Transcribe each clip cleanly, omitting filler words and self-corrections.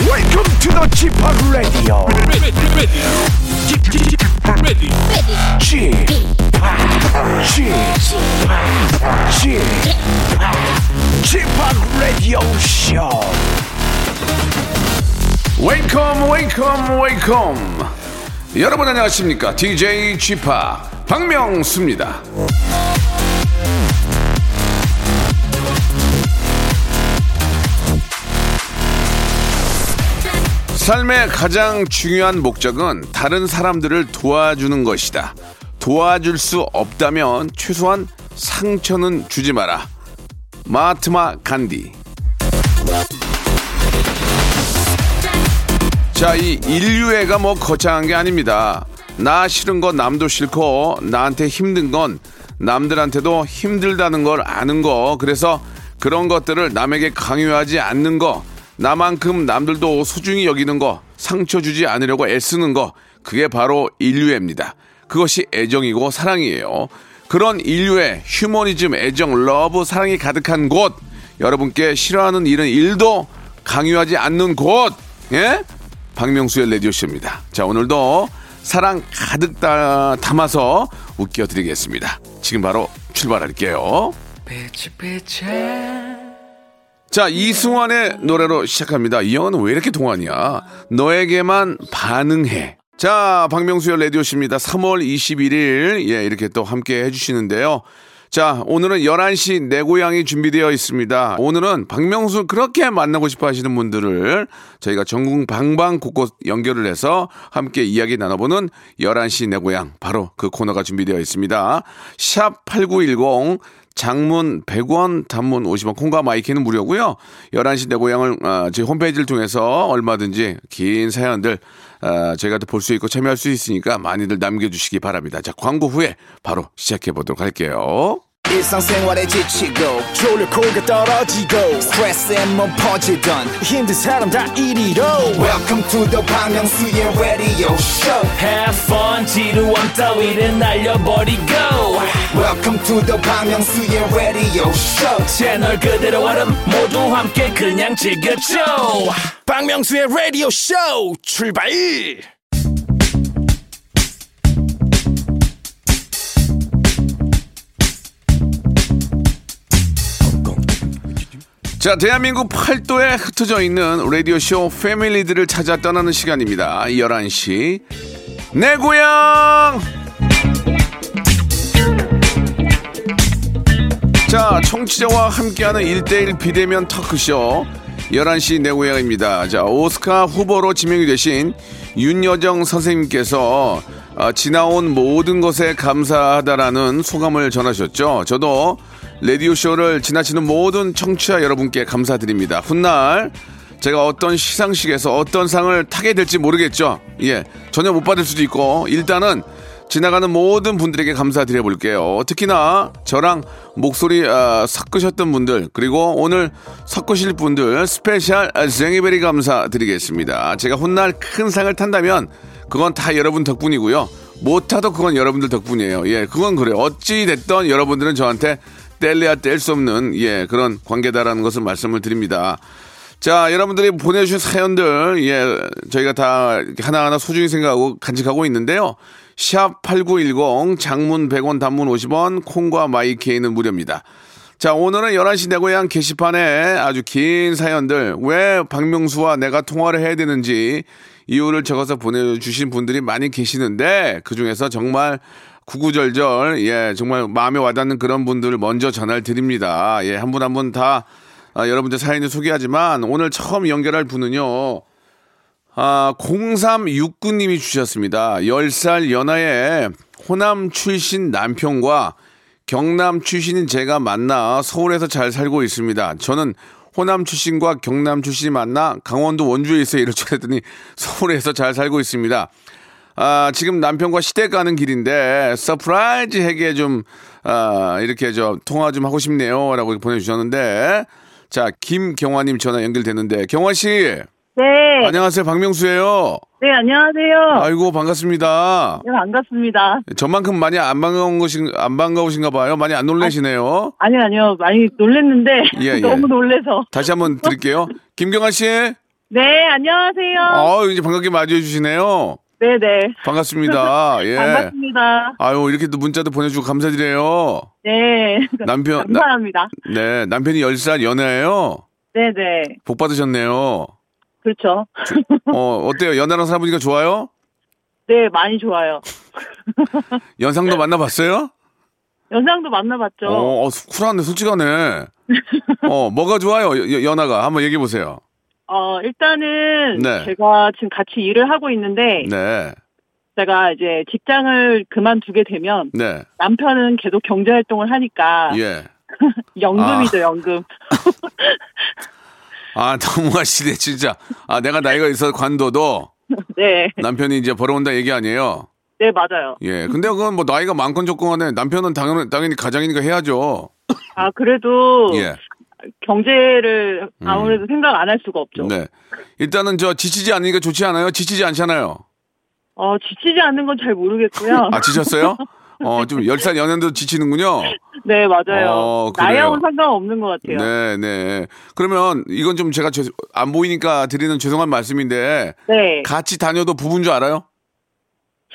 Welcome to the G-POP Radio. G-POP Radio Show. Welcome, welcome, welcome. 여러분 안녕하십니까? DJ G-POP 박명수입니다. 삶의 가장 중요한 목적은 다른 사람들을 도와주는 것이다. 도와줄 수 없다면 최소한 상처는 주지 마라. 마하트마 간디. 자, 이 인류애가 뭐 거창한 게 아닙니다. 나 싫은 건 남도 싫고 나한테 힘든 건 남들한테도 힘들다는 걸 아는 거. 그래서 그런 것들을 남에게 강요하지 않는 거. 나만큼 남들도 소중히 여기는 거, 상처 주지 않으려고 애쓰는 거, 그게 바로 인류애입니다. 그것이 애정이고 사랑이에요. 그런 인류애, 휴머니즘, 애정, 러브, 사랑이 가득한 곳, 여러분께 싫어하는 일은 일도 강요하지 않는 곳, 예? 박명수의 레디오쇼입니다. 자, 오늘도 사랑 가득 담아서 웃겨드리겠습니다. 지금 바로 출발할게요. 배치배치. 자, 이승환의 노래로 시작합니다. 이 형은 왜 이렇게 동안이야? 너에게만 반응해. 자, 박명수의 레디오쇼입니다. 3월 21일 예, 이렇게 또 함께 해주시는데요. 자, 오늘은 11시 내 고향이 준비되어 있습니다. 오늘은 박명수 그렇게 만나고 싶어 하시는 분들을 저희가 전국 방방 곳곳 연결을 해서 함께 이야기 나눠보는 11시 내 고향, 바로 그 코너가 준비되어 있습니다. 샵 8910 장문 100원, 단문 50원, 콩과 마이키는 무료고요. 11시 내 고향을 저희 홈페이지를 통해서 얼마든지 긴 사연들 저희가 또 볼 수 있고 참여할 수 있으니까 많이들 남겨주시기 바랍니다. 자, 광고 후에 바로 시작해 보도록 할게요. 일상생활에 지치고 졸려 코가 떨어지고 스트레스에 몸 퍼지던 힘든 사람 다 이리로 Welcome to the 박명수의 Radio Show. Have fun. 지루함 따위를 날려버리고 Welcome to the 박명수의 Radio Show. 채널 그대로 알음 모두 함께 그냥 즐겨줘. 박명수의 Radio Show 출발. 자, 대한민국 팔도에 흩어져 있는 라디오쇼 패밀리들을 찾아 떠나는 시간입니다. 11시 내 고향. 자, 청취자와 함께하는 1대1 비대면 토크쇼 11시 내 고향입니다. 자, 오스카 후보로 지명이 되신 윤여정 선생님께서 지나온 모든 것에 감사하다라는 소감을 전하셨죠. 저도 라디오쇼를 지나치는 모든 청취자 여러분께 감사드립니다. 훗날 제가 어떤 시상식에서 어떤 상을 타게 될지 모르겠죠. 예, 전혀 못 받을 수도 있고 일단은 지나가는 모든 분들에게 감사드려볼게요. 특히나 저랑 목소리 섞으셨던 분들, 그리고 오늘 섞으실 분들 스페셜 생일베리 감사드리겠습니다. 제가 훗날 큰 상을 탄다면 그건 다 여러분 덕분이고요. 못타도 그건 여러분들 덕분이에요. 예, 그건 그래요. 어찌 됐던 여러분들은 저한테 뗄래야 뗄 수 없는 예, 그런 관계다라는 것을 말씀을 드립니다. 자, 여러분들이 보내주신 사연들 예, 저희가 다 하나하나 소중히 생각하고 간직하고 있는데요. 샵 8910 장문 100원 단문 50원 콩과 마이케이는 무료입니다. 자, 오늘은 11시 내 고향 게시판에 아주 긴 사연들, 왜 박명수와 내가 통화를 해야 되는지 이유를 적어서 보내주신 분들이 많이 계시는데 그중에서 정말 구구절절 예, 정말 마음에 와닿는 그런 분들을 먼저 전화를 드립니다. 예, 한 분 한 분 다 여러분들 사연을 소개하지만 오늘 처음 연결할 분은요. 0369님이 주셨습니다. 10살 연하의 호남 출신 남편과 경남 출신인 제가 만나 서울에서 잘 살고 있습니다. 저는 호남 출신과 경남 출신이 만나 강원도 원주에 있어 일을 찾았더니 서울에서 잘 살고 있습니다. 지금 남편과 시댁 가는 길인데 서프라이즈 하게 좀 이렇게 저 통화 좀 하고 싶네요 라고 보내주셨는데, 자, 김경화님 전화 연결됐는데, 경화씨. 네. 안녕하세요, 박명수예요. 네, 안녕하세요. 아이고, 반갑습니다. 네, 반갑습니다. 저만큼 많이 안 반가우신가 봐요. 많이 안 놀라시네요. 아니요, 많이 놀랐는데 예, 너무 예. 놀래서 다시 한번 드릴게요. 김경화 씨. 네, 안녕하세요. 이제 반갑게 맞이해 주시네요. 네네. 반갑습니다. 예. 반갑습니다. 아유, 이렇게 또 문자도 보내주고 감사드려요. 네. 남편. 감사합니다. 네, 남편이 10살 연하예요. 네네. 복 받으셨네요. 그렇죠. 어때요? 연하랑 살아보니까 좋아요? 네, 많이 좋아요. 연상도 만나봤어요? 연상도 만나봤죠. 쿨하네, 솔직하네. 뭐가 좋아요, 연하가? 한번 얘기해보세요. 일단은 네. 제가 지금 같이 일을 하고 있는데 네. 제가 이제 직장을 그만두게 되면 네. 남편은 계속 경제활동을 하니까 예. 연금이죠, 연금. 아, 너무하시네, 진짜. 아, 내가 나이가 있어서 관둬도 네. 남편이 이제 벌어온다 얘기 아니에요? 네, 맞아요. 예, 근데 그건 뭐 나이가 많건 적건 간에 남편은 당연히 가장이니까 해야죠. 아, 그래도... 예. 경제를 아무래도 생각 안 할 수가 없죠. 네. 일단은 저 지치지 않으니까 좋지 않아요? 지치지 않잖아요. 지치지 않는 건 잘 모르겠고요. 아, 지쳤어요? 좀 10살 연애도 지치는군요. 네, 맞아요. 나이하고는 상관없는 것 같아요. 네, 네. 그러면 이건 좀 제가 안 보이니까 드리는 죄송한 말씀인데 네. 같이 다녀도 부부인 줄 알아요?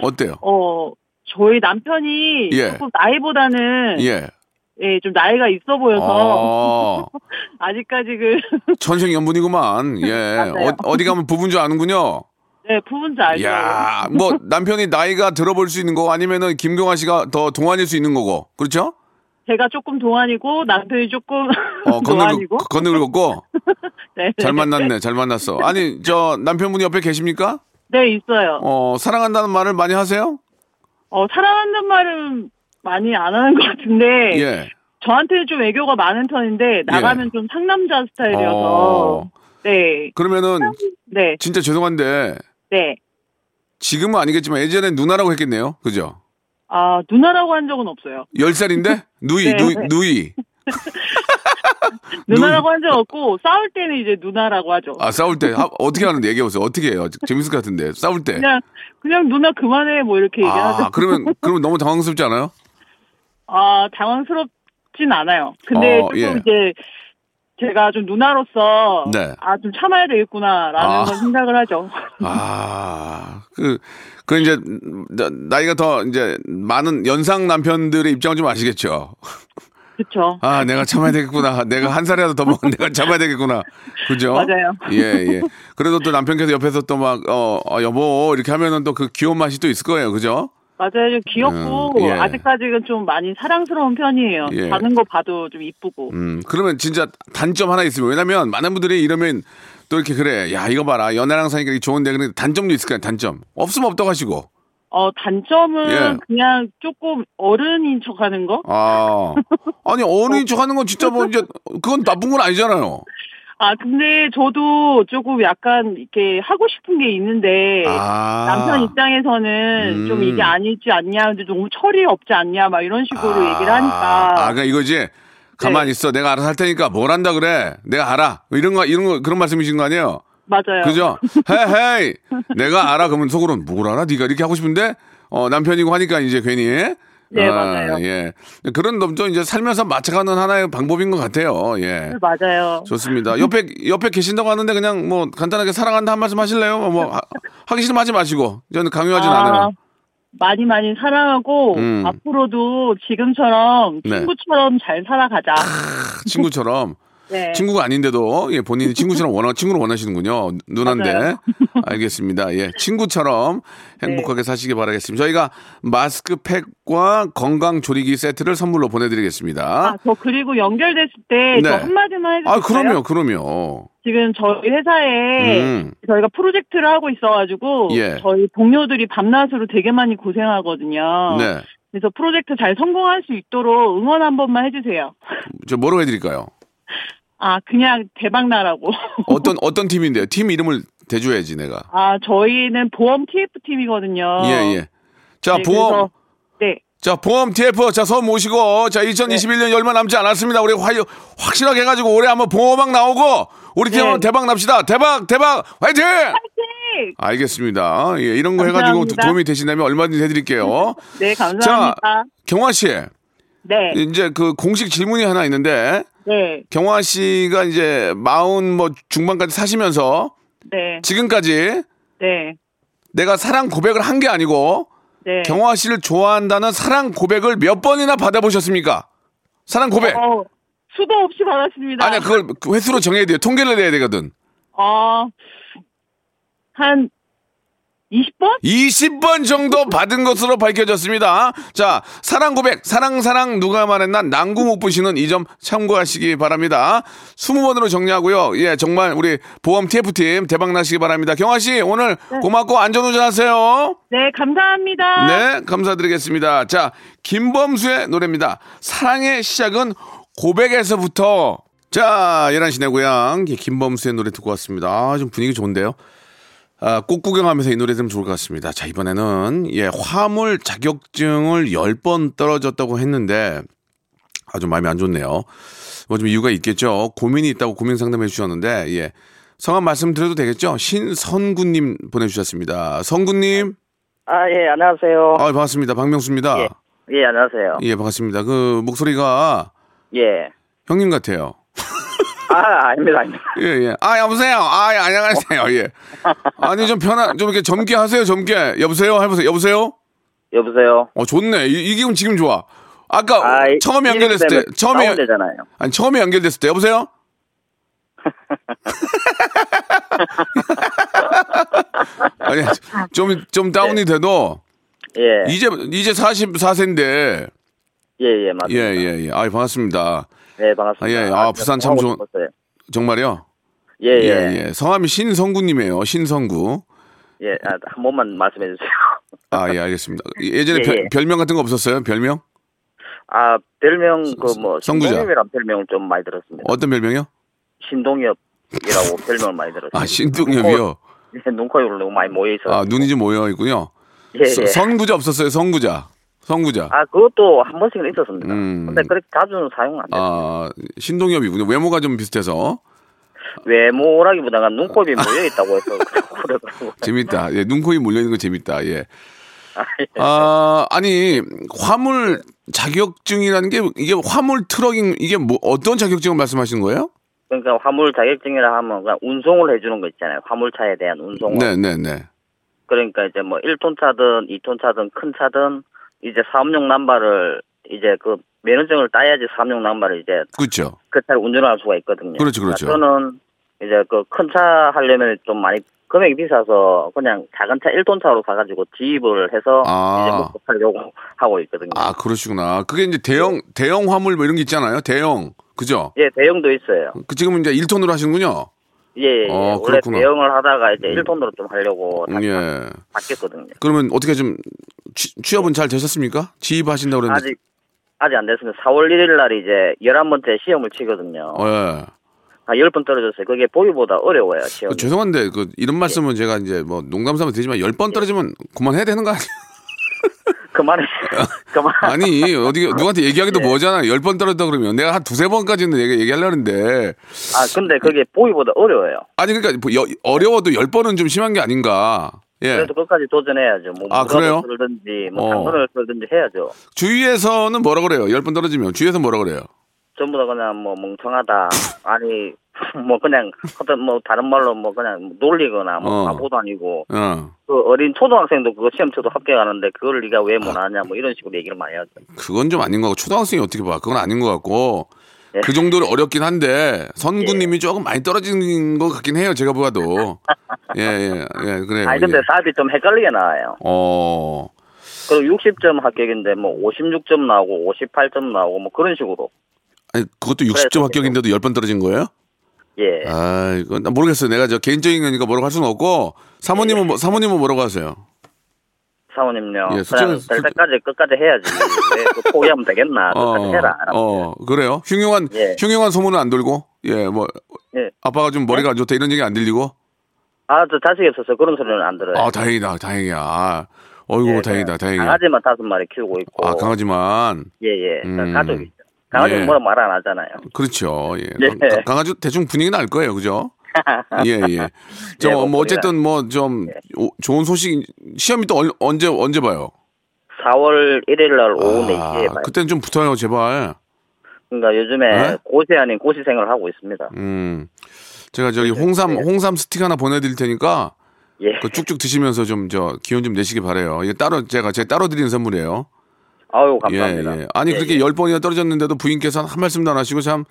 어때요? 저희 남편이 예. 조금 나이보다는 예. 예, 좀 나이가 있어 보여서 아직까지 천생연분이구만. 예, 어디 가면 부부인 줄 아는군요. 네, 부부인 줄 알죠. 야, 뭐 남편이 나이가 들어볼 수 있는 거고 아니면은 김경화 씨가 더 동안일 수 있는 거고, 그렇죠? 제가 조금 동안이고 남편이 조금 동안이고 건너글었고. 네. 잘 만났네, 잘 만났어. 아니, 저 남편분이 옆에 계십니까? 네, 있어요. 사랑한다는 말을 많이 하세요? 사랑한다는 말은 많이 안 하는 것 같은데 예. 저한테는 좀 애교가 많은 편인데 나가면 예. 좀 상남자 스타일이어서 네. 그러면은 네. 진짜 죄송한데 네. 지금은 아니겠지만 예전에 누나라고 했겠네요, 그죠? 아, 누나라고 한 적은 없어요. 10살인데 누이 네. 누이 누나라고 한 적 없고 싸울 때는 이제 누나라고 하죠. 아, 싸울 때 어떻게 하는데 얘기해보세요. 어떻게 해요? 재밌을 것 같은데 싸울 때. 그냥 누나 그만해 뭐 이렇게 얘기하죠. 아, 그러면 너무 당황스럽지 않아요? 아, 당황스럽진 않아요. 근데 조금 예. 이제 제가 좀 누나로서 네. 아, 좀 참아야 되겠구나라는 걸 생각을 하죠. 아, 그 이제 나이가 더 이제 많은 연상 남편들의 입장을 좀 아시겠죠. 그렇죠. 아, 내가 참아야 되겠구나. 내가 한 살이라도 더 먹으면 내가 참아야 되겠구나. 그죠? 맞아요. 예, 예. 그래도 또 남편께서 옆에서 또 막 여보 이렇게 하면은 또 그 귀여운 맛이 또 있을 거예요. 그죠? 맞아요. 좀 귀엽고 예. 아직까지는 좀 많이 사랑스러운 편이에요. 예. 가는 거 봐도 좀 이쁘고. 그러면 진짜 단점 하나 있으면 왜냐면 많은 분들이 이러면 또 이렇게 그래. 야, 이거 봐라. 연애랑 사니까 좋은데 그런데 단점도 있을 거야. 단점. 없으면 없다고 하시고. 단점은 예. 그냥 조금 어른인 척 하는 거? 아. 아니, 어른인 척 하는 건 진짜 뭐 이제 그건 나쁜 건 아니잖아요. 아, 근데 저도 조금 약간 이렇게 하고 싶은 게 있는데 남편 입장에서는 좀 이게 아니지 않냐, 근데 너무 철이 없지 않냐 막 이런 식으로 얘기를 하니까. 아, 그러니까 이거지. 가만히 네. 있어. 내가 알아서 할 테니까 뭘 한다 그래. 내가 알아. 이런 거 그런 말씀이신 거 아니에요? 맞아요. 그죠? 헤이, 내가 알아. 그러면 속으로는 뭘 알아? 네가 이렇게 하고 싶은데 남편이고 하니까 이제 괜히. 네, 맞아요. 예, 그런 점도 이제 살면서 맞춰가는 하나의 방법인 것 같아요. 예, 맞아요. 좋습니다. 옆에 계신다고 하는데 그냥 뭐 간단하게 사랑한다 한 말씀 하실래요? 뭐 하기 싫으면 하지 마시고 저는 강요하진 않아요. 많이 많이 사랑하고 앞으로도 지금처럼 친구처럼 네. 잘 살아가자. 친구처럼. 네. 친구가 아닌데도 예, 본인이 친구처럼 친구를 원하시는군요. 누나인데. 알겠습니다. 예, 친구처럼 행복하게 네. 사시기 바라겠습니다. 저희가 마스크팩과 건강조리기 세트를 선물로 보내드리겠습니다. 아, 저 그리고 연결됐을 때 네. 저 한마디만 해주세요. 아, 그럼요. 지금 저희 회사에 저희가 프로젝트를 하고 있어가지고 예. 저희 동료들이 밤낮으로 되게 많이 고생하거든요. 네. 그래서 프로젝트 잘 성공할 수 있도록 응원 한 번만 해주세요. 저 뭐로 해드릴까요? 아, 그냥 대박 나라고. 어떤 팀인데요? 팀 이름을 대줘야지 내가. 아, 저희는 보험 TF 팀이거든요. 예, 예. 자, 네, 보험. 그래서, 네. 자, 보험 TF 자, 서 모시고 자, 2021년 네. 얼마 남지 않았습니다. 우리 확실하게 해가지고 올해 한번 보험왕 나오고 우리 팀 네. 대박 납시다. 대박 화이팅! 화이팅! 알겠습니다. 예, 이런 거 감사합니다. 해가지고 도움이 되신다면 얼마든지 해드릴게요. 네, 감사합니다. 자, 경화 씨. 네. 이제 그 공식 질문이 하나 있는데. 네. 경화 씨가 이제 40 중반까지 사시면서 네. 지금까지 네. 내가 사랑 고백을 한 게 아니고 네. 경화 씨를 좋아한다는 사랑 고백을 몇 번이나 받아보셨습니까? 사랑 고백. 수도 없이 받았습니다. 아니야, 그걸 횟수로 정해야 돼요. 통계를 내야 되거든. 한 20번? 20번 정도 받은 것으로 밝혀졌습니다. 자, 사랑 고백, 사랑 누가 말했나 난구 못 보시는 이 점 참고하시기 바랍니다. 20번으로 정리하고요. 예, 정말 우리 보험 TF팀 대박 나시기 바랍니다. 경화 씨, 오늘 네. 고맙고 안전운전하세요. 네, 감사합니다. 네, 감사드리겠습니다. 자, 김범수의 노래입니다. 사랑의 시작은 고백에서부터. 자, 11시 내 고향 김범수의 노래 듣고 왔습니다. 아, 좀 분위기 좋은데요. 꽃 구경하면서 이 노래 들으면 좋을 것 같습니다. 자, 이번에는 예, 화물 자격증을 10번 떨어졌다고 했는데 아주 마음이 안 좋네요. 뭐 좀 이유가 있겠죠. 고민이 있다고 고민 상담해 주셨는데 예, 성함 말씀드려도 되겠죠? 신선군님 보내주셨습니다. 선군님. 아, 예, 안녕하세요. 아, 반갑습니다. 박명수입니다. 예, 예, 안녕하세요. 예, 반갑습니다. 그 목소리가 예, 형님 같아요. 아, 아닙니다. 예, 예. 아, 여보세요. 아, 예, 안녕하세요. 예. 아니, 좀 이렇게 젊게 하세요, 젊게. 여보세요? 해보세요. 여보세요? 여보세요? 좋네. 이 기분 지금 좋아. 아까 처음에 연결됐을 때. 처음에 연결됐을 때. 여보세요? 아니, 좀 다운이 돼도. 예. 이제 44세인데. 예, 예, 맞습니다. 예, 예, 예. 아이, 반갑습니다. 네, 반갑습니다. 아, 예, 아, 부산 참 좋은. 정말요? 예, 예, 예, 예. 성함이 신선군님이에요. 신선구. 예, 한 번만 말씀해 주세요. 아, 예, 알겠습니다. 예전에 예, 예. 별명 같은 거 없었어요? 별명? 아, 별명 그 뭐 신동엽이란 별명을 좀 많이 들었습니다. 어떤 별명이요? 신동엽이라고 별명을 많이 들었어요. 아, 신동엽이요? 눈코입 너무 많이 모여 있어요. 아, 눈이 좀 모여 있군요. 예, 예. 선구자 없었어요? 선구자. 아, 그것도 한 번씩은 있었습니다. 근데 그렇게 자주는 사용 안 돼요. 아, 신동엽이군요. 외모가 좀 비슷해서. 외모라기보다가 눈코입이 몰려있다고 해서. 재밌다. 예, 눈코입 몰려있는 거 재밌다. 예. 아, 예. 아, 아니, 화물 자격증이라는 게 이게 화물 트럭인 이게 뭐 어떤 자격증을 말씀하시는 거예요? 그러니까 화물 자격증이라 하면 그냥 운송을 해주는 거 있잖아요. 화물차에 대한 운송을. 네네네. 그러니까 이제 뭐 1톤 차든 2톤 차든 큰 차든 이제 사업용 남발을 이제 그 면허증을 따야지 사업용 남발을 이제 그렇죠. 그 차를 운전할 수가 있거든요. 그렇죠, 그렇죠. 저는 이제 그 큰 차 하려면 좀 많이 금액이 비싸서 그냥 작은 차 1톤 차로 사가지고 지입을 해서 이제 먹고 살려고 하고 있거든요. 아, 그러시구나. 그게 이제 대형 화물 뭐 이런 게 있잖아요. 대형 그죠? 예, 대형도 있어요. 그 지금은 이제 1톤으로 하시는군요. 예, 예. 원래 그렇구나. 대형을 하다가 이제 1톤으로 좀 하려고 예. 바뀌었거든요. 그러면 어떻게 좀 취업은 잘 되셨습니까? 지입하신다고 그랬는데 아직 안 됐습니다. 4월 1일 날 이제 11번째 시험을 치거든요. 예. 아, 10번 떨어졌어요. 그게 보기보다 어려워요. 시험. 죄송한데 그 이런 말씀은 예. 제가 이제 뭐 농담삼아 드리지만 10번 떨어지면 예. 그만해야 되는 거 아니에요? 그만해. 그만. 아니, 어디 누구한테 얘기하기도 예. 뭐잖아. 10번 떨어졌다 그러면 내가 한 두세 번까지는 얘기하려는데. 아, 근데 그게 보기보다 어려워요. 아니, 그러니까 어려워도 10번은 좀 심한 게 아닌가. 예. 그래도 끝까지 도전해야죠. 뭐 아, 그래요? 떨든지 뭐 당근을 떨든지 해야죠. 주위에서는 뭐라 그래요? 10번 떨어지면 주위에서 뭐라 그래요? 전부 다 그냥 뭐 멍청하다. 아니, 뭐 그냥 어떤 뭐 다른 말로 뭐 그냥 놀리거나 뭐 바보도 아니고 그 어린 초등학생도 그거 시험 쳐도 합격하는데 그걸 네가 왜 못하냐 뭐 이런 식으로 얘기를 많이 하죠. 그건 좀 아닌 거 같고 초등학생이 어떻게 봐? 그건 아닌 거 같고 예. 그 정도로 어렵긴 한데 선구님이 예. 조금 많이 떨어진 것 같긴 해요. 제가 보아도 예예 예, 그래요. 아, 근데 답이 좀 헷갈리게 나와요. 그리고 60점 합격인데 뭐 56점 나오고 58점 나오고 뭐 그런 식으로. 아니 그것도 60점 합격인데도 10번 떨어진 거예요? 예. 아, 이건 모르겠어요. 내가 저 개인적인 거니까 뭐라고 할 수는 없고 사모님은 예. 사모님은 뭐라고 하세요? 사모님요. 예, 그냥 될 때까지 끝까지 해야지. 왜 포기하면 되겠나? 끝까지 해라. 그래요? 흉흉한 소문은 안 돌고, 예, 뭐 예. 아빠가 좀 머리가 안 좋다 이런 얘기 안 들리고? 아, 저 자식이 없어서 그런 소리는 안 들어요. 아, 다행이야. 아, 어이구, 예, 다행이야. 강아지만 5마리 키우고 있고. 아, 강아지만. 예, 예. 가족이죠. 강아지 예. 뭐라 말 안 하잖아요. 그렇죠. 예. 예. 강아지 대충 분위기는 알 거예요, 그죠? 예, 예. 저 뭐 어쨌든 뭐 좀 예. 좋은 소식 시험이 또 언제 봐요? 4월 1일 날 오후 4시에 봐요. 그때는 좀 붙어요, 제발. 그러니까 요즘에 네? 고시 아닌 고시생을 하고 있습니다. 제가 저기 홍삼 스틱 하나 보내드릴 테니까 예. 그 쭉쭉 드시면서 좀 저 기운 좀 내시기 바래요. 이게 따로 제가 따로 드리는 선물이에요. 아유 감사합니다. 예, 예. 아니 예, 그렇게 예. 10번이나 떨어졌는데도 부인께서 한 말씀도 안 하시고 참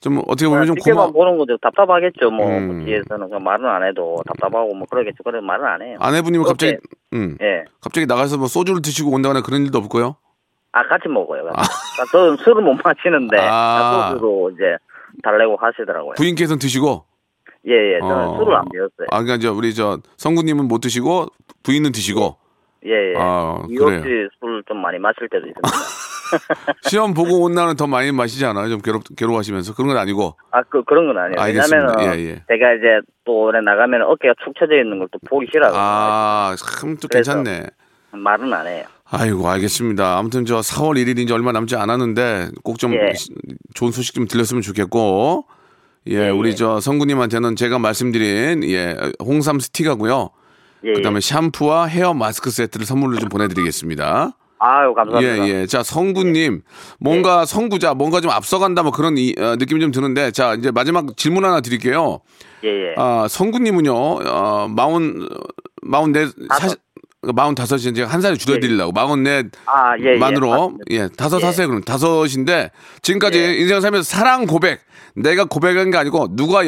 좀 어떻게 보면 좀 고마. 보는 것도 답답하겠죠. 뭐 뒤에서는 그 말은 안 해도 답답하고 뭐 그러겠죠. 그런 말은 안 해요. 아내분이면 갑자기 예. 갑자기 나가서 뭐 소주를 드시고 온다거나 그런 일도 없고요. 아 같이 먹어요. 저는 술을 못 마시는데 소주로 이제 달래고 하시더라고요. 부인께서는 드시고. 예예. 예, 저는 술을 안 드셨어요. 아 그러니까 이제 우리 저 성구님은 못 드시고 부인은 드시고. 예예. 아, 이것이 술 좀 많이 마실 때도 있습니다. 시험 보고 온 날은 더 많이 마시지 않아요? 좀 괴로워하시면서 그런 건 아니고. 아 그런 건 아니에요. 왜냐하면 예. 제가 이제 또 오래 나가면 어깨가 축 처져 있는 걸 또 보기 싫어요. 아 참 또 괜찮네. 말은 안 해요. 아이고 알겠습니다. 아무튼 저 4월 1일인지 얼마 남지 않았는데 꼭 좀 예. 좋은 소식 좀 들렸으면 좋겠고. 예, 예 우리 예. 저 성구님한테는 제가 말씀드린 예 홍삼 스틱하고요. 예, 그다음에 예. 샴푸와 헤어 마스크 세트를 선물로 좀 보내드리겠습니다. 아유 감사합니다. 예예. 예. 자 성구님 뭔가 예. 성구자 뭔가 좀 앞서간다 뭐 그런 느낌이 좀 드는데 자 이제 마지막 질문 하나 드릴게요. 예예. 아 성구님은요 45 이제 한 살을 줄여드리려고 44 만으로 예 5 하세요. 그럼 5인데 지금까지 예. 인생을 살면서 사랑 고백 내가 고백한 게 아니고 누가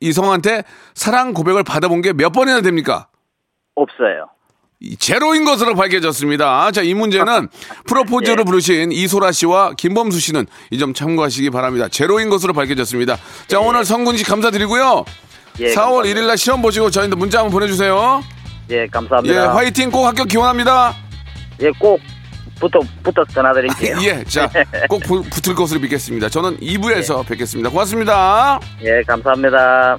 이성한테 사랑 고백을 받아본 게 몇 번이나 됩니까? 없어요. 제로인 것으로 밝혀졌습니다. 자, 이 문제는 프로포즈로 예. 부르신 이소라 씨와 김범수 씨는 이 점 참고하시기 바랍니다. 제로인 것으로 밝혀졌습니다. 자, 예. 오늘 성군 씨 감사드리고요. 예, 4월 1일 날 시험 보시고 저희한테 문자 한번 보내주세요. 예, 감사합니다. 예, 화이팅 꼭 합격 기원합니다. 예, 꼭 부탁 전화드릴게요. 예, 자, 꼭 붙을 것으로 믿겠습니다. 저는 2부에서 예. 뵙겠습니다. 고맙습니다. 예, 감사합니다.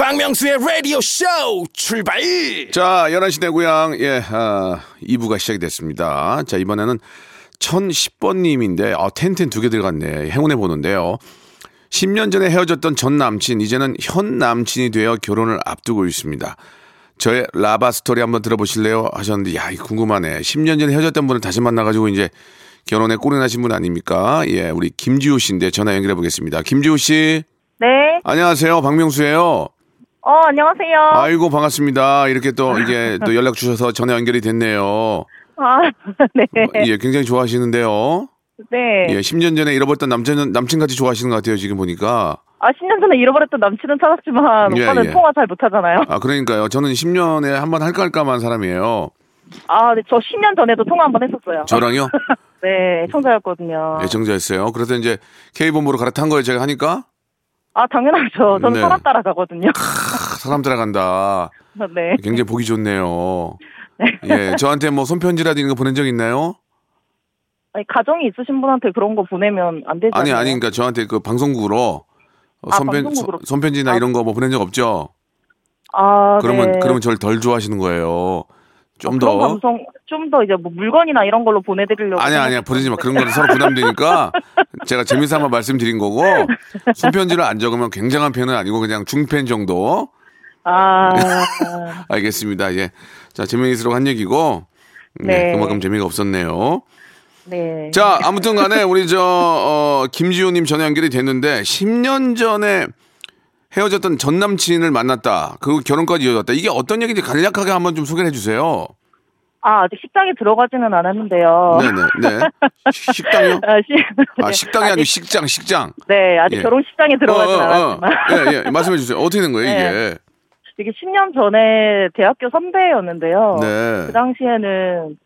박명수의 라디오 쇼 출발! 자, 11시 내 고향, 예, 2부가 시작이 됐습니다. 자, 이번에는 1010번님인데, 텐텐 2개 들어갔네. 행운해 보는데요. 10년 전에 헤어졌던 전 남친, 이제는 현 남친이 되어 결혼을 앞두고 있습니다. 저의 라바 스토리 한번 들어보실래요? 하셨는데, 야, 이거 궁금하네. 10년 전에 헤어졌던 분을 다시 만나가지고 이제 결혼에 꼴이 나신 분 아닙니까? 예, 우리 김지우 씨인데 전화 연결해 보겠습니다. 김지우 씨. 네. 안녕하세요. 박명수예요. 안녕하세요. 아이고, 반갑습니다. 이렇게 또, 이게 또 연락 주셔서 전화 연결이 됐네요. 아, 네. 예, 굉장히 좋아하시는데요. 네. 예, 10년 전에 잃어버렸던 남친같이 좋아하시는 것 같아요, 지금 보니까. 아, 10년 전에 잃어버렸던 남친은 찾았지만, 예, 오빠는 예. 통화 잘 못하잖아요. 아, 그러니까요. 저는 10년에 한번 할까 말까 한 사람이에요. 아, 네. 저 10년 전에도 통화 한번 했었어요. 저랑요? 네, 애청자였거든요. 애청자였어요. 그래서 이제 K본부로 갈아탄 거예요, 제가 하니까? 아, 당연하죠. 저는 네. 사람 따라가거든요. 사람 따라간다. 네. 굉장히 보기 좋네요. 네. 예, 저한테 뭐 손편지라든지 이런 거 보낸 적 있나요? 아니, 가정이 있으신 분한테 그런 거 보내면 안 되잖아요. 아니, 그러니까 저한테 그 방송국으로 손편지나 이런 거 뭐 보낸 적 없죠? 아, 그러면, 네. 그러면 저를 덜 좋아하시는 거예요. 좀 더 이제 뭐 물건이나 이런 걸로 보내드리려고. 아니야 보내지 마. 그런 건 서로 부담되니까 제가 재미삼아 말씀드린 거고 손편지를 안 적으면 굉장한 편은 아니고 그냥 중편 정도. 아 알겠습니다. 예, 자 재미있으라고 한 얘기고 네. 그만큼 재미가 없었네요. 네. 자 아무튼간에 우리 저 김지호님 전화 연결이 됐는데 10년 전에 헤어졌던 전 남친을 만났다. 그리고 결혼까지 이어졌다. 이게 어떤 얘기인지 간략하게 한번 좀 소개해 주세요. 아, 아직 식당에 들어가지는 않았는데요. 네네. 식당이요? 아, 식당이 아니고 식장. 네, 아직 예. 결혼식장에 들어가지는 않았지만. 예, 예. 말씀해 주세요. 어떻게 된 거예요, 네. 이게? 이게 10년 전에 대학교 선배였는데요. 네. 그 당시에는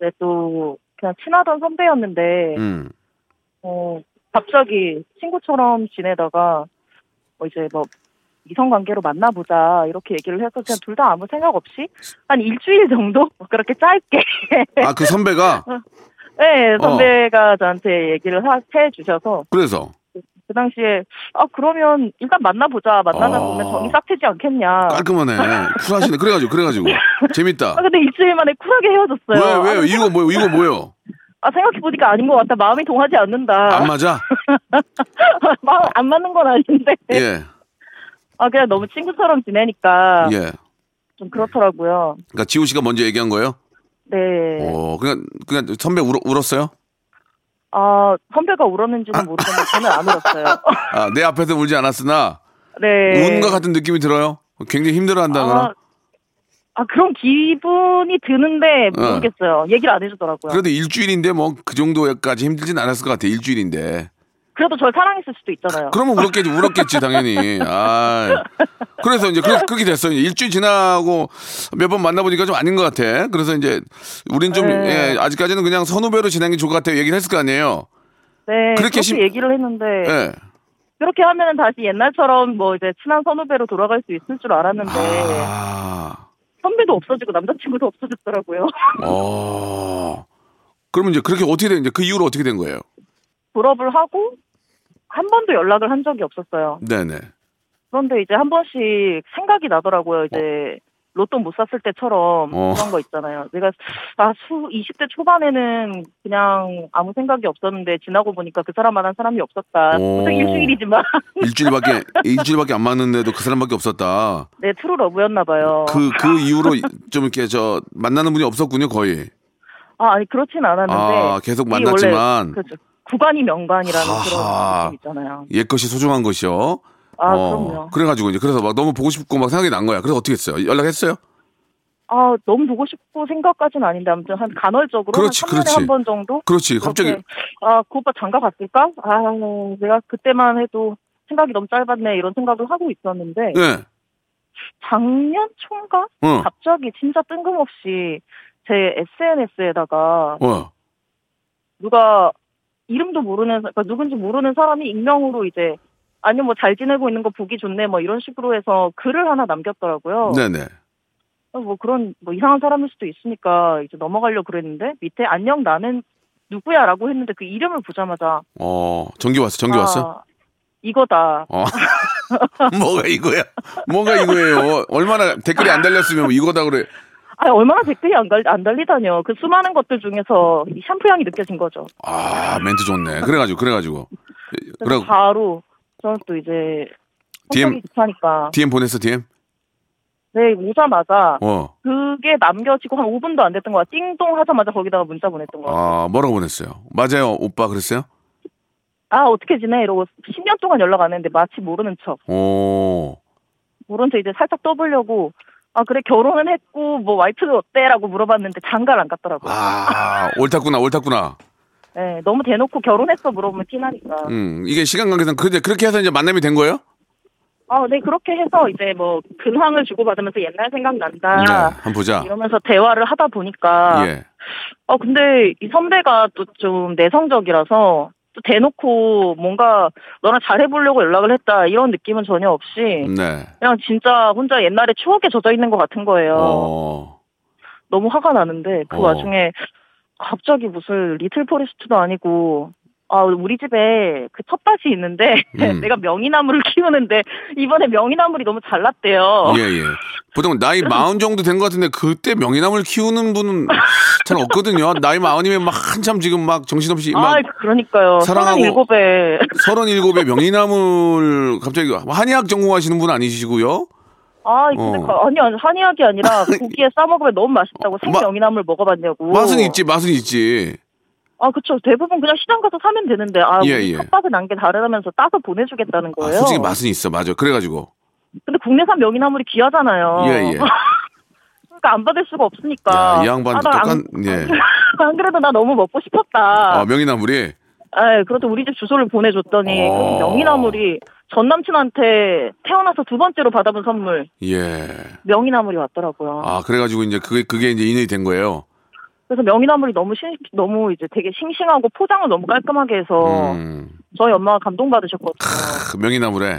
네, 또 그냥 친하던 선배였는데, 갑자기 친구처럼 지내다가 이제 뭐 이성관계로 만나보자 이렇게 얘기를 해서 그냥 둘 다 아무 생각 없이 한 일주일 정도 그렇게 짧게 아, 그 선배가? 네 선배가 저한테 얘기를 해주셔서 그래서? 그 당시에 그러면 일단 만나다 보면 정이 싹 트지 않겠냐 깔끔하네 쿨하시네 그래가지고 재밌다 아 근데 일주일 만에 쿨하게 헤어졌어요 왜요? 이거 뭐예요? 아 생각해보니까 아닌 것 같다 마음이 동하지 않는다 안 맞아? 마음 안 맞는 건 아닌데 예. 아 그냥 너무 친구처럼 지내니까 예. 좀 그렇더라고요 그러니까 지우 씨가 먼저 얘기한 거예요? 네 그냥 선배 울었어요? 선배가 울었는지는 모르겠는데 저는 안 울었어요. 아, 내 앞에서 울지 않았으나 네. 운 것 같은 느낌이 들어요? 굉장히 힘들어한다거나? 그런 기분이 드는데 모르겠어요. 얘기를 안 해주더라고요. 그래도 일주일인데 뭐 그 정도까지 힘들진 않았을 것 같아요. 일주일인데. 그래도 저를 사랑했을 수도 있잖아요. 그러면 울었겠지 당연히. 아, 그래서 이제 그렇게 됐어요. 일주일 지나고 몇 번 만나보니까 좀 아닌 것 같아. 그래서 이제 우린 좀 네. 예, 아직까지는 그냥 선후배로 지낸 게 좋을 것 같아요. 얘기를 했을 거 아니에요. 네. 그렇게 얘기를 했는데. 네. 그렇게 하면은 다시 옛날처럼 뭐 이제 친한 선후배로 돌아갈 수 있을 줄 알았는데. 선배도 없어지고 남자친구도 없어졌더라고요. 그러면 이제 그렇게 어떻게 된 이제 그 이후로 어떻게 된 거예요? 졸업을 하고 한 번도 연락을 한 적이 없었어요. 네네. 그런데 이제 한 번씩 생각이 나더라고요. 이제 로또 못 샀을 때처럼 그런 거 있잖아요. 내가 20대 초반에는 그냥 아무 생각이 없었는데 지나고 보니까 그 사람만한 사람이 없었다. 보통 일주일이지만 일주일밖에 안 맞는데도 그 사람밖에 없었다. 네, 트루 러브였나 봐요. 그 이후로 좀 이렇게 만나는 분이 없었군요, 거의. 아니 그렇진 않았는데. 계속 만났지만. 그렇죠. 구간이 명간이라는 그런 느낌 있잖아요. 옛것이 소중한 것이요. 그럼요. 그래가지고 이제 그래서 막 너무 보고 싶고 막 생각이 난 거야. 그래서 어떻게 했어요? 연락했어요? 너무 보고 싶고 생각까지는 아닌데 아무튼 한 간헐적으로 한 3년에 한 번 정도. 그렇지. 갑자기 그 오빠 장가 갔을까? 내가 그때만 해도 생각이 너무 짧았네 이런 생각을 하고 있었는데. 네. 작년 초인가? 갑자기 진짜 뜬금없이 제 SNS에다가 누가 이름도 모르는, 그러니까 누군지 모르는 사람이 익명으로 이제, 아니, 뭐 잘 지내고 있는 거 보기 좋네, 뭐 이런 식으로 해서 글을 하나 남겼더라고요. 네네. 뭐 그런, 뭐 이상한 사람일 수도 있으니까 이제 넘어가려고 그랬는데, 밑에 안녕 나는 누구야? 라고 했는데 그 이름을 보자마자. 전기 왔어? 이거다. 뭐가 이거예요? 얼마나 댓글이 안 달렸으면 이거다 그래. 얼마나 댓글이 안 달리다뇨. 그 수많은 것들 중에서 샴푸 향이 느껴진 거죠. 멘트 좋네. 그래가지고. 바로, 저는 또 이제, DM, 급하니까. DM 보냈어, DM? 네, 오자마자, 그게 남겨지고 한 5분도 안 됐던 거야. 띵동 하자마자 거기다가 문자 보냈던 거야. 뭐라고 보냈어요? 맞아요, 오빠 그랬어요? 어떻게 지내? 이러고 10년 동안 연락 안 했는데 마치 모르는 척. 모른 척 이제 살짝 떠보려고, 그래, 결혼은 했고, 뭐, 와이프는 어때? 라고 물어봤는데, 장가를 안 갔더라고요. 옳았구나. 네, 너무 대놓고 결혼했어 물어보면 티나니까. 이게 시간 관계상, 그렇게 해서 이제 만남이 된 거예요? 네, 그렇게 해서 이제 뭐, 근황을 주고받으면서 옛날 생각난다. 한번 보자. 이러면서 대화를 하다 보니까. 예. 근데 이 선배가 또 좀 내성적이라서, 또 대놓고 뭔가 너랑 잘해보려고 연락을 했다 이런 느낌은 전혀 없이 그냥 진짜 혼자 옛날에 추억에 젖어있는 것 같은 거예요. 너무 화가 나는데 그 와중에 갑자기 무슨 리틀 포레스트도 아니고 우리 집에 그 텃밭이 있는데 내가 명이나물을 키우는데 이번에 명이나물이 너무 잘났대요. 예예. 보통 나이 40 정도 된 것 같은데 그때 명이나물 키우는 분은 잘 없거든요. 나이 40이면 막 한참 지금 막 정신없이 막 그러니까요. 사랑하고 37에 명이나물 갑자기 한의학 전공하시는 분 아니시고요? 근데 아니 한의학이 아니라 고기에 싸 먹으면 너무 맛있다고 생명이나물 먹어봤냐고. 맛은 있지. 그쵸. 대부분 그냥 시장 가서 사면 되는데, 텃밭에 난 게 다르다면서 따서 보내주겠다는 거예요. 솔직히 맛은 있어. 맞아. 그래가지고. 근데 국내산 명이나물이 귀하잖아요. 그러니까 안 받을 수가 없으니까. 이 양반 똑같, 안 그래도 나 너무 먹고 싶었다. 명이나물이? 예, 그래도 우리 집 주소를 보내줬더니, 그 명이나물이 전 남친한테 태어나서 두 번째로 받아본 선물. 명이나물이 왔더라고요. 그래가지고 이제 그게 이제 인연이 된 거예요. 그래서 명이나물이 너무 이제 되게 싱싱하고 포장을 너무 깔끔하게 해서 저희 엄마가 감동받으셨거든요. 명이나물에?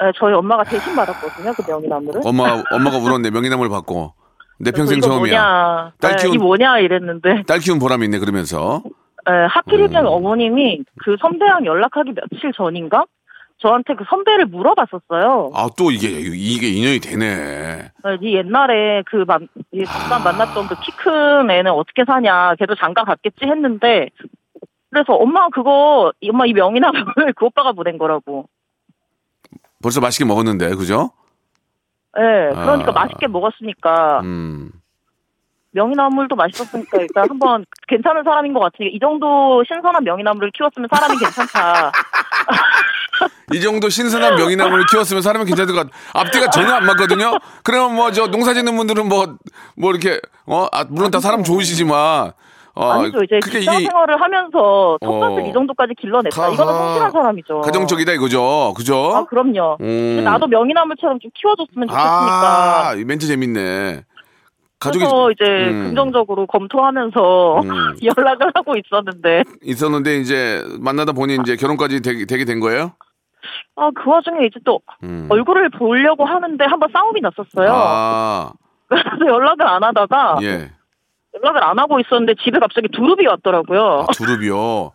네, 저희 엄마가 대신 받았거든요, 그 명이나물을. 엄마가 울었네, 명이나물 받고. 내 평생 처음이야. 이 뭐냐 이랬는데. 딸 키운 보람이 있네, 그러면서. 네, 하필이면 어머님이 그 선배랑 연락하기 며칠 전인가? 저한테 그 선배를 물어봤었어요. 또 이게 인연이 되네. 네 옛날에 그 잠깐 만났던 그 키 큰 애는 어떻게 사냐. 걔도 장가 갔겠지 했는데 그래서 엄마 이 명이나물을 그 오빠가 보낸 거라고. 벌써 맛있게 먹었는데 그죠? 네, 그러니까 맛있게 먹었으니까. 명이나물도 맛있었으니까 일단 한번 괜찮은 사람인 것 같으니까 이 정도 신선한 명이나물을 키웠으면 사람이 괜찮다. 이 정도 신선한 명이나물을 키웠으면 사람은 괜찮을 것 같아. 앞뒤가 전혀 안 맞거든요. 그러면 뭐 저 농사 짓는 분들은 뭐 이렇게 물론 다 사람 좋으시지만 아니죠. 이제 직장생활을 하면서 텃밭을 이 정도까지 길러냈다. 아하. 이거는 성실한 사람이죠. 가정적이다 이거죠. 그죠? 아, 그럼요. 나도 명이나물처럼 좀 키워줬으면 좋겠으니까. 아, 멘트 재밌네. 그래서 이제 긍정적으로 검토하면서 연락을 하고 있었는데 이제 만나다 보니 이제 결혼까지 되게 된 거예요? 아, 그 와중에 이제 또 얼굴을 보려고 하는데 한번 싸움이 났었어요. 아. 그래서 연락을 안 하다가 연락을 안 하고 있었는데 집에 갑자기 두릅이 왔더라고요. 아, 두릅이요?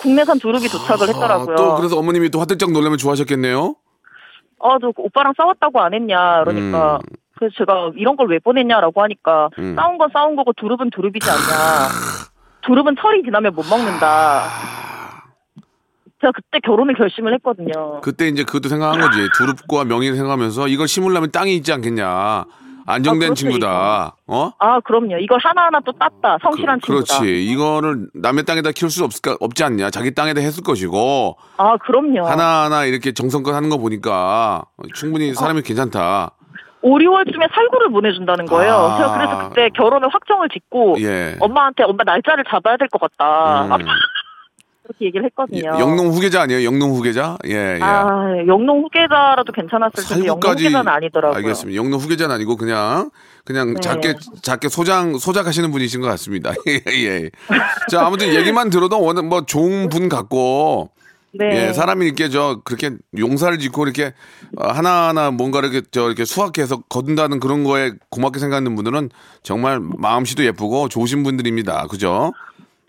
국내산 두릅이 도착을 했더라고요. 또 그래서 어머님이 또 화들짝 놀라면 좋아하셨겠네요? 아, 너 오빠랑 싸웠다고 안 했냐 그러니까. 그래서 제가 이런 걸 왜 보냈냐라고 하니까 싸운 건 싸운 거고 두릅은 두릅이지 않냐. 두릅은 철이 지나면 못 먹는다. 제가 그때 결혼을 결심을 했거든요. 그때 이제 그것도 생각한 거지. 두릅과 명의를 생각하면서 이걸 심으려면 땅이 있지 않겠냐. 안정된 친구다. 어? 아, 그럼요. 이걸 하나하나 또 땄다. 성실한 친구다. 그렇지. 이거를 남의 땅에다 키울 수 없지 않냐. 자기 땅에다 했을 것이고. 아, 그럼요. 하나하나 이렇게 정성껏 하는 거 보니까 충분히 사람이 괜찮다. 5~6월쯤에 살구를 보내준다는 거예요. 아. 제가 그래서 그때 결혼을 확정을 짓고 엄마한테 엄마 날짜를 잡아야 될 것 같다. 그렇게 얘기를 했거든요. 영농 후계자 아니에요? 영농 후계자? 예, 예. 아, 영농 후계자라도 괜찮았을 텐데 영농 후계자는 아니더라고요. 알겠습니다. 영농 후계자는 아니고 그냥 작게 소작하시는 분이신 것 같습니다. 예. 자, 아무튼 얘기만 들어도 뭐 좋은 분 같고. 네. 예, 사람이 이렇게 그렇게 용사를 짓고 이렇게 하나하나 뭔가를 이렇게 수확해서 거둔다는 그런 거에 고맙게 생각하는 분들은 정말 마음씨도 예쁘고 좋으신 분들입니다. 그죠?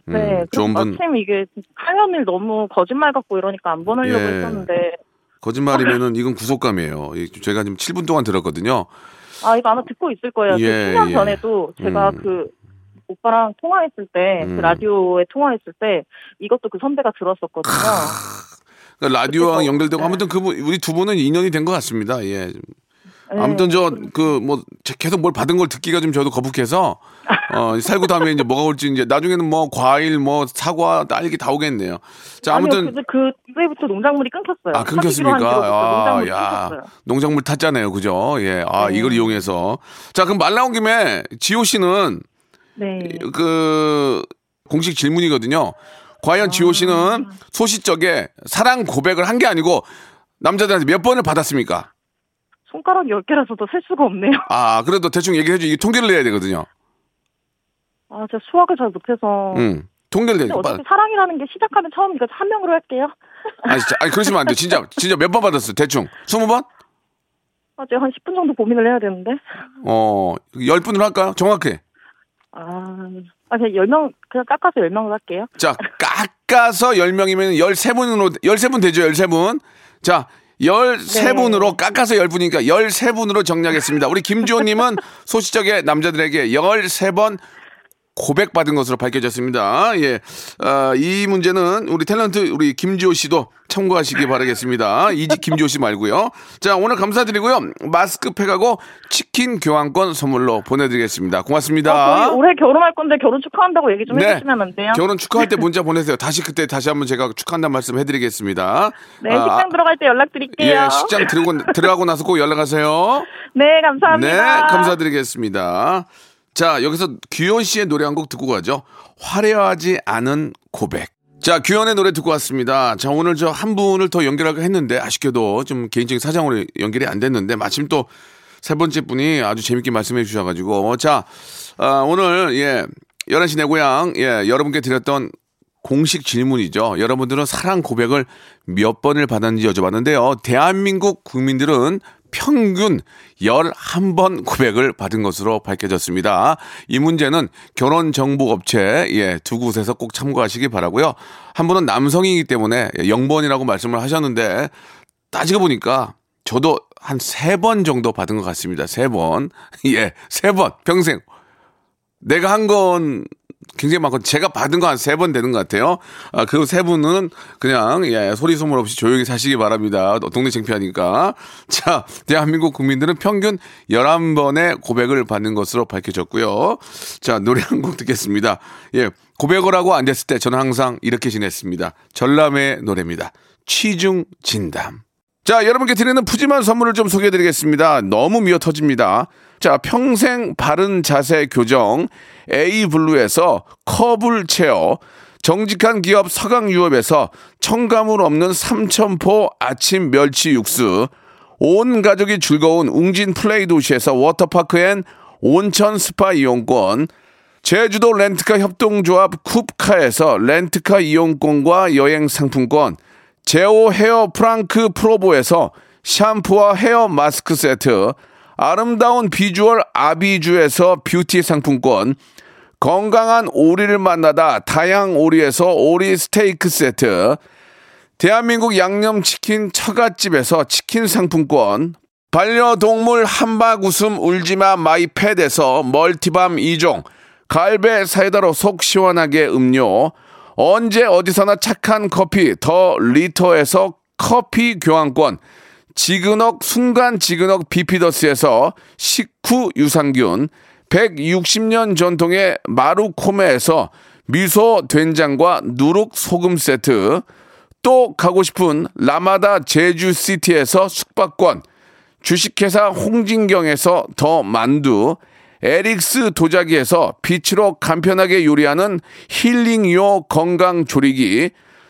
네. 좋은 분. 마침 이게 사연을 너무 거짓말 같고 이러니까 안 보내려고 했었는데. 거짓말이면은 이건 구속감이에요. 제가 지금 7분 동안 들었거든요. 아, 이거 아마 듣고 있을 거예요. 10년 전에도 제가 오빠랑 통화했을 때, 그 라디오에 통화했을 때, 이것도 그 선배가 들었었거든요. 그러니까 라디오랑 연결되고, 아무튼 우리 두 분은 인연이 된 것 같습니다. 예. 아무튼 계속 뭘 받은 걸 듣기가 좀 저도 거북해서, 살구 다음에 이제 뭐가 올지, 이제 나중에는 과일, 사과, 딸기 다 오겠네요. 자, 아무튼. 아니요, 그 후에부터 농작물이 끊겼어요. 아, 끊겼습니까? 아, 야. 끊겼어요. 농작물 탔잖아요. 그죠? 예. 아, 이걸 이용해서. 자, 그럼 말 나온 김에, 지호 씨는, 네. 그 공식 질문이거든요. 과연 지호 씨는 소시적에 사랑 고백을 한 게 아니고 남자들한테 몇 번을 받았습니까? 손가락 10개라서도 셀 수가 없네요. 아, 그래도 대충 얘기해 줘. 이게 통계를 내야 되거든요. 아, 제가 수학을 잘 못해서. 통계를 내야 돼. 어차피 사랑이라는 게 시작하면 처음이니까 한 명으로 할게요. 아니 그러시면 안 돼. 진짜 몇 번 받았어요? 대충 20번? 아, 제가 한 10분 정도 고민을 해야 되는데. 10분으로 할까요? 정확해. 아, 그냥 깎아서 10명으로 할게요. 자, 깎아서 10명이면 13분 되죠, 13분. 자, 13분으로, 깎아서 10분이니까 13분으로 정리하겠습니다. 우리 김지호님은 소시적의 남자들에게 13번 고백받은 것으로 밝혀졌습니다. 예. 이 문제는 우리 탤런트, 우리 김지호 씨도 참고하시기 바라겠습니다. 김지호 씨 말고요. 자, 오늘 감사드리고요. 마스크팩하고 치킨 교환권 선물로 보내드리겠습니다. 고맙습니다. 올해 결혼할 건데 결혼 축하한다고 얘기 좀 해주시면 안 돼요? 결혼 축하할 때 문자 보내세요. 다시 한번 제가 축하한다는 말씀 해드리겠습니다. 네, 식장 들어갈 때 연락드릴게요. 예, 식장 들어가고 나서 꼭 연락하세요. 네, 감사합니다. 네, 감사드리겠습니다. 자, 여기서 규현 씨의 노래 한 곡 듣고 가죠. 화려하지 않은 고백. 자, 규현의 노래 듣고 왔습니다. 자, 오늘 한 분을 더 연결하려 했는데 아쉽게도 좀 개인적인 사정으로 연결이 안 됐는데 마침 또 세 번째 분이 아주 재밌게 말씀해 주셔가지고 자, 오늘 11시 내 고향 여러분께 드렸던 공식 질문이죠. 여러분들은 사랑 고백을 몇 번을 받았는지 여쭤봤는데요. 대한민국 국민들은 평균 11번 고백을 받은 것으로 밝혀졌습니다. 이 문제는 결혼정보업체 두 곳에서 꼭 참고하시기 바라고요. 한 분은 남성이기 때문에 0번이라고 말씀을 하셨는데 따지고 보니까 저도 한 3번 정도 받은 것 같습니다. 3번. 3번. 평생. 내가 한 건 굉장히 많고 제가 받은 거 한 3번 되는 것 같아요. 아, 그 3분은 그냥 예, 소리 소문 없이 조용히 사시기 바랍니다. 동네 창피하니까. 자, 대한민국 국민들은 평균 11번의 고백을 받는 것으로 밝혀졌고요. 자, 노래 한 곡 듣겠습니다. 예, 고백을 하고 앉았을 때 저는 항상 이렇게 지냈습니다. 전람회의 노래입니다. 취중 진담. 자, 여러분께 드리는 푸짐한 선물을 좀 소개해드리겠습니다. 너무 미어 터집니다. 자, 평생 바른 자세 교정 A블루에서 커블 체어, 정직한 기업 서강유업에서 첨가물 없는 삼천포 아침 멸치 육수, 온 가족이 즐거운 웅진 플레이 도시에서 워터파크 앤 온천 스파 이용권, 제주도 렌트카 협동조합 쿱카에서 렌트카 이용권과 여행 상품권, 제오 헤어 프랑크 프로보에서 샴푸와 헤어 마스크 세트, 아름다운 비주얼 아비주에서 뷰티 상품권, 건강한 오리를 만나다 다양 오리에서 오리 스테이크 세트, 대한민국 양념치킨 처갓집에서 치킨 상품권, 반려동물 함박 웃음 울지마 마이팻에서 멀티밤 2종, 갈배 사이다로 속 시원하게 음료, 언제 어디서나 착한 커피 더 리터에서 커피 교환권, 지그넉 순간 지그넉 비피더스에서 식후 유산균, 160년 전통의 마루코메에서 미소 된장과 누룩 소금 세트, 또 가고 싶은 라마다 제주시티에서 숙박권, 주식회사 홍진경에서 더 만두, 에릭스 도자기에서 빛으로 간편하게 요리하는 힐링요 건강조리기,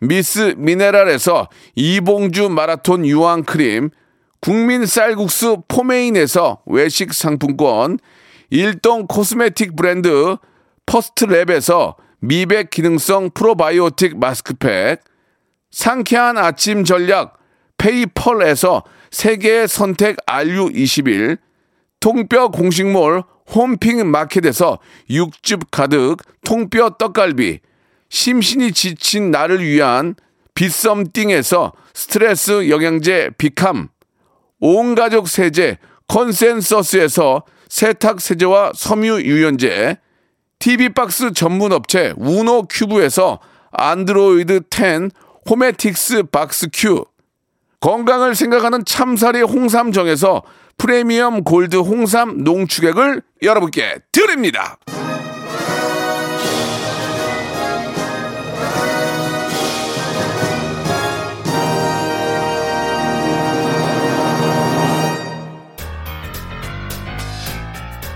미스 미네랄에서 이봉주 마라톤 유황 크림, 국민 쌀국수 포메인에서 외식 상품권, 일동 코스메틱 브랜드 퍼스트랩에서 미백 기능성 프로바이오틱 마스크팩, 상쾌한 아침 전략 페이펄에서 세계의 선택 RU21, 통뼈 공식몰 홈핑 마켓에서 육즙 가득 통뼈 떡갈비, 심신이 지친 나를 위한 비썸띵에서 스트레스 영양제 비캄, 온가족 세제 컨센서스에서 세탁세제와 섬유 유연제, TV박스 전문업체 우노큐브에서 안드로이드 10 호메틱스 박스 큐, 건강을 생각하는 참사리 홍삼정에서 프리미엄 골드 홍삼 농축액을 여러분께 드립니다.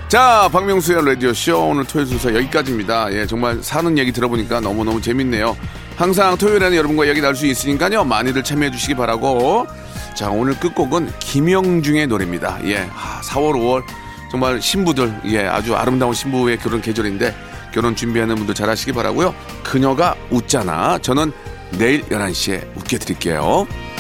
자, 박명수의 라디오쇼 오늘 토요일 순서 여기까지입니다. 예, 정말 사는 얘기 들어보니까 너무너무 재밌네요. 항상 토요일에는 여러분과 이야기 나눌 수 있으니까요, 많이들 참여해 주시기 바라고. 자, 오늘 끝곡은 김영중의 노래입니다. 예, 4월, 5월 정말 신부들, 예, 아주 아름다운 신부의 결혼 계절인데 결혼 준비하는 분들 잘하시기 바라고요. 그녀가 웃잖아. 저는 내일 11시에 웃게 드릴게요.